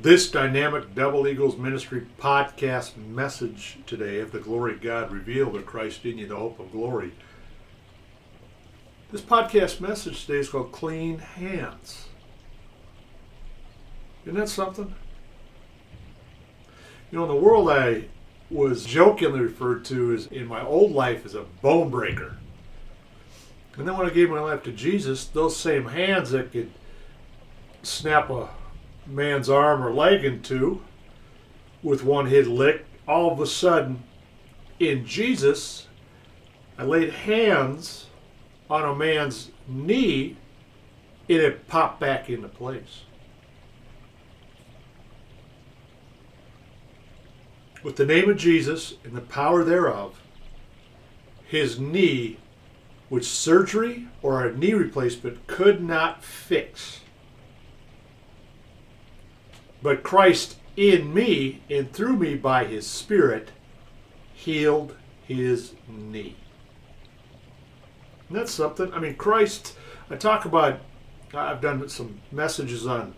This dynamic Double Eagles Ministry podcast message today of the glory of God revealed in Christ in you, the hope of glory. This podcast message today is called Clean Hands. Isn't that something? You know, in the world I was jokingly referred to as, in my old life, as a bone breaker. And then when I gave my life to Jesus, those same hands that could snap a man's arm or leg in two with one hit lick, all of a sudden in Jesus I laid hands on a man's knee and it popped back into place. With the name of Jesus and the power thereof, his knee, which surgery or a knee replacement could not fix, but Christ in me and through me by his Spirit healed his knee. And that's something. I mean, Christ, I've done some messages on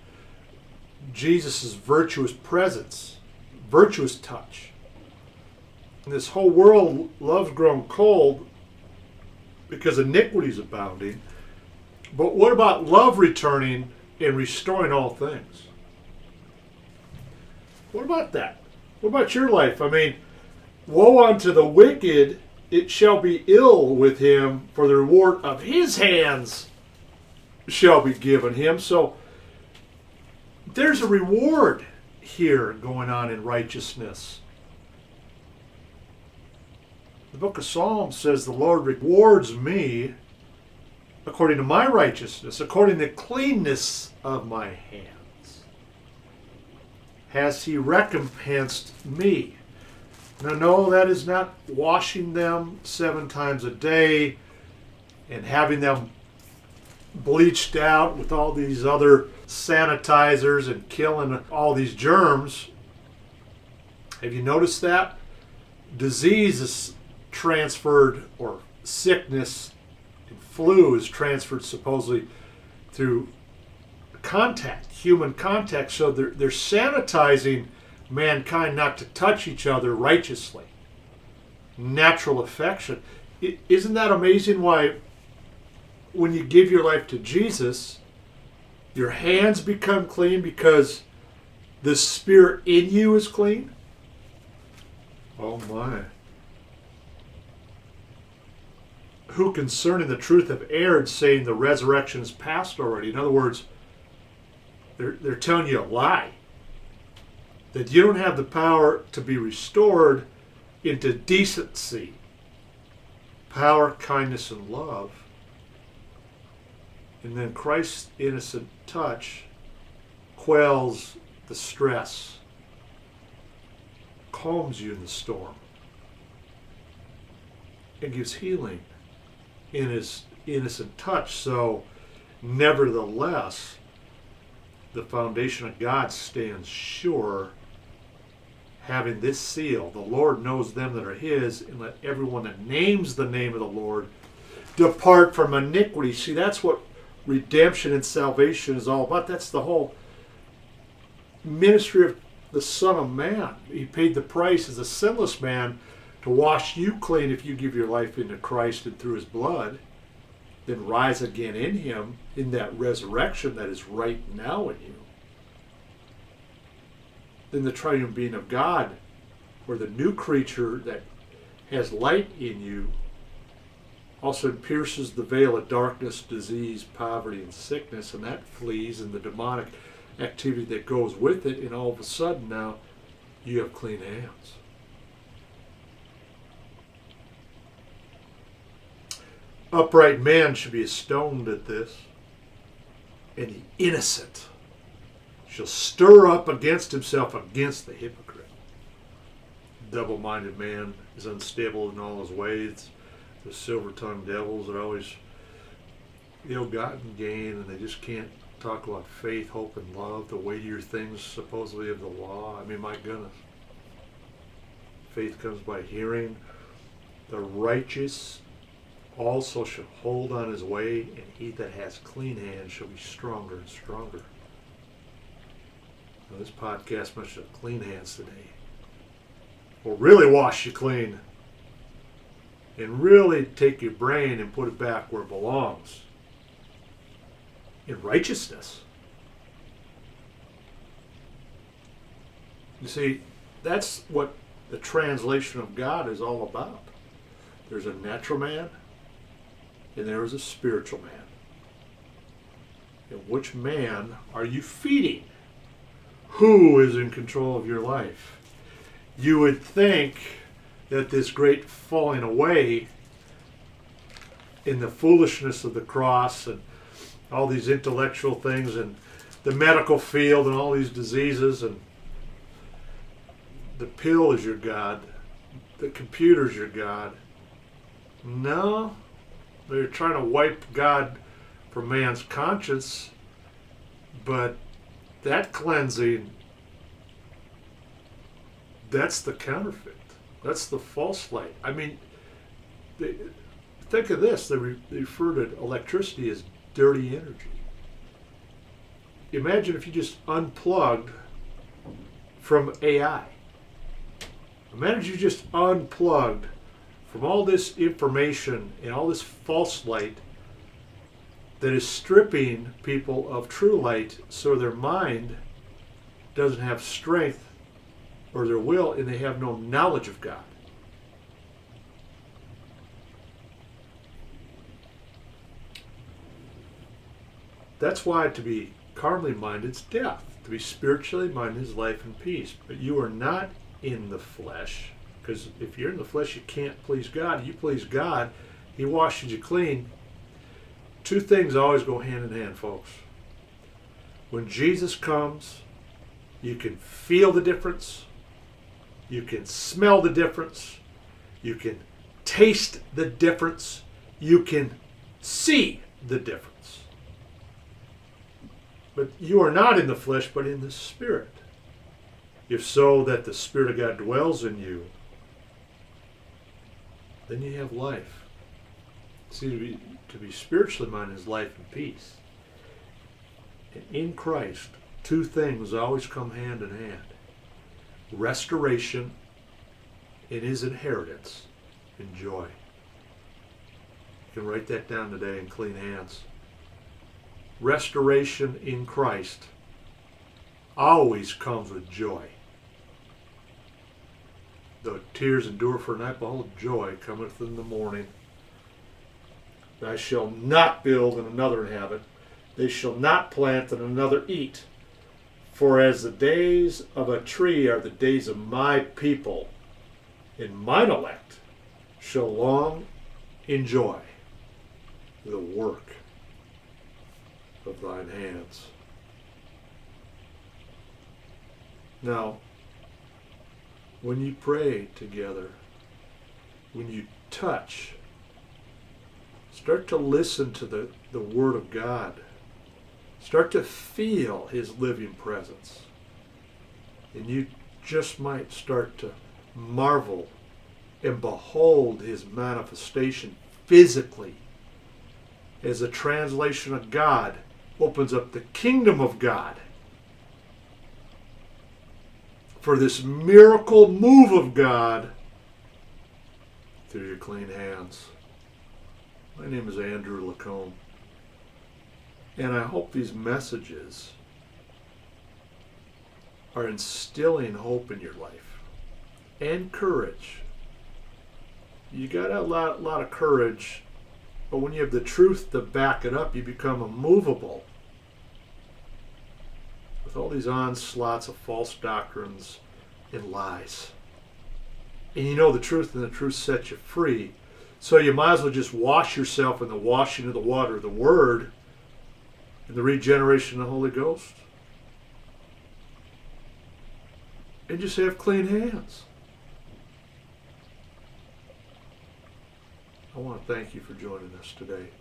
Jesus' virtuous presence, virtuous touch. And this whole world, love's grown cold because iniquity's abounding. But what about love returning and restoring all things? What about that? What about your life? I mean, woe unto the wicked, it shall be ill with him, for the reward of his hands shall be given him. So there's a reward here going on in righteousness. The book of Psalms says the Lord rewards me according to my righteousness, according to the cleanness of my hands. Has he recompensed me? Now, no, that is not washing them 7 times a day and having them bleached out with all these other sanitizers and killing all these germs. Have you noticed that? Disease is transferred, or sickness and flu is transferred supposedly through contact, human contact, so they're sanitizing mankind not to touch each other righteously. Natural affection. Isn't that amazing why when you give your life to Jesus, your hands become clean because the Spirit in you is clean? Oh my. Who concerning the truth have erred, saying the resurrection is past already? In other words, they're telling you a lie. That you don't have the power to be restored into decency, power, kindness, and love. And then Christ's innocent touch quells the stress, calms you in the storm, and gives healing in his innocent touch. So, nevertheless, the foundation of God stands sure, having this seal. The Lord knows them that are his, and let everyone that names the name of the Lord depart from iniquity. See, that's what redemption and salvation is all about. That's the whole ministry of the Son of Man. He paid the price as a sinless man to wash you clean if you give your life into Christ and through his blood. Then rise again in him, in that resurrection that is right now in you. Then the triune being of God, or the new creature that has light in you, also pierces the veil of darkness, disease, poverty, and sickness, and that flees, and the demonic activity that goes with it, and all of a sudden now you have clean hands. Upright man should be astonished at this, and the innocent shall stir up against himself against the hypocrite. Double-minded man is unstable in all his ways. The silver-tongued devils are always ill-gotten gain, and they just can't talk about faith, hope, and love, the weightier things supposedly of the law. I mean, my goodness. Faith comes by hearing. The righteous also shall hold on his way, and he that has clean hands shall be stronger and stronger. Well, this podcast must have clean hands today. Will really wash you clean and really take your brain and put it back where it belongs, in righteousness. You see, that's what the translation of God is all about. There's a natural man and there is a spiritual man. And which man are you feeding? Who is in control of your life? You would think that this great falling away in the foolishness of the cross and all these intellectual things and the medical field and all these diseases, and the pill is your God, the computer's your God. No, they're trying to wipe God from man's conscience, but that cleansing, that's the counterfeit. That's the false light. I mean, think of this. They refer to electricity as dirty energy. Imagine if you just unplugged from AI. Imagine if you just unplugged from all this information and all this false light that is stripping people of true light, so their mind doesn't have strength or their will, and they have no knowledge of God. That's why to be carnally minded is death. To be spiritually minded is life and peace. But you are not in the flesh, because if you're in the flesh, you can't please God. You please God, He washes you clean. Two things always go hand in hand, folks. When Jesus comes, you can feel the difference. You can smell the difference. You can taste the difference. You can see the difference. But you are not in the flesh, but in the Spirit. If so, that the Spirit of God dwells in you, then you have life. See, to be spiritually minded is life and peace. And in Christ, two things always come hand in hand. Restoration and His inheritance and joy. You can write that down today in clean hands. Restoration in Christ always comes with joy. Though tears endure for a night, behold, joy cometh in the morning. Thou shalt not build and another inhabit. They shall not plant and another eat. For as the days of a tree are the days of my people, and mine elect shall long enjoy the work of thine hands. Now, when you pray together, when you touch, start to listen to the Word of God. Start to feel His living presence. And you just might start to marvel and behold His manifestation physically as the translation of God opens up the kingdom of God for this miracle move of God through your clean hands. My name is Andrew LaCombe. And I hope these messages are instilling hope in your life and courage. You got a lot of courage, but when you have the truth to back it up, you become immovable. With all these onslaughts of false doctrines and lies. And you know the truth, and the truth sets you free. So you might as well just wash yourself in the washing of the water of the Word, and the regeneration of the Holy Ghost. And just have clean hands. I want to thank you for joining us today.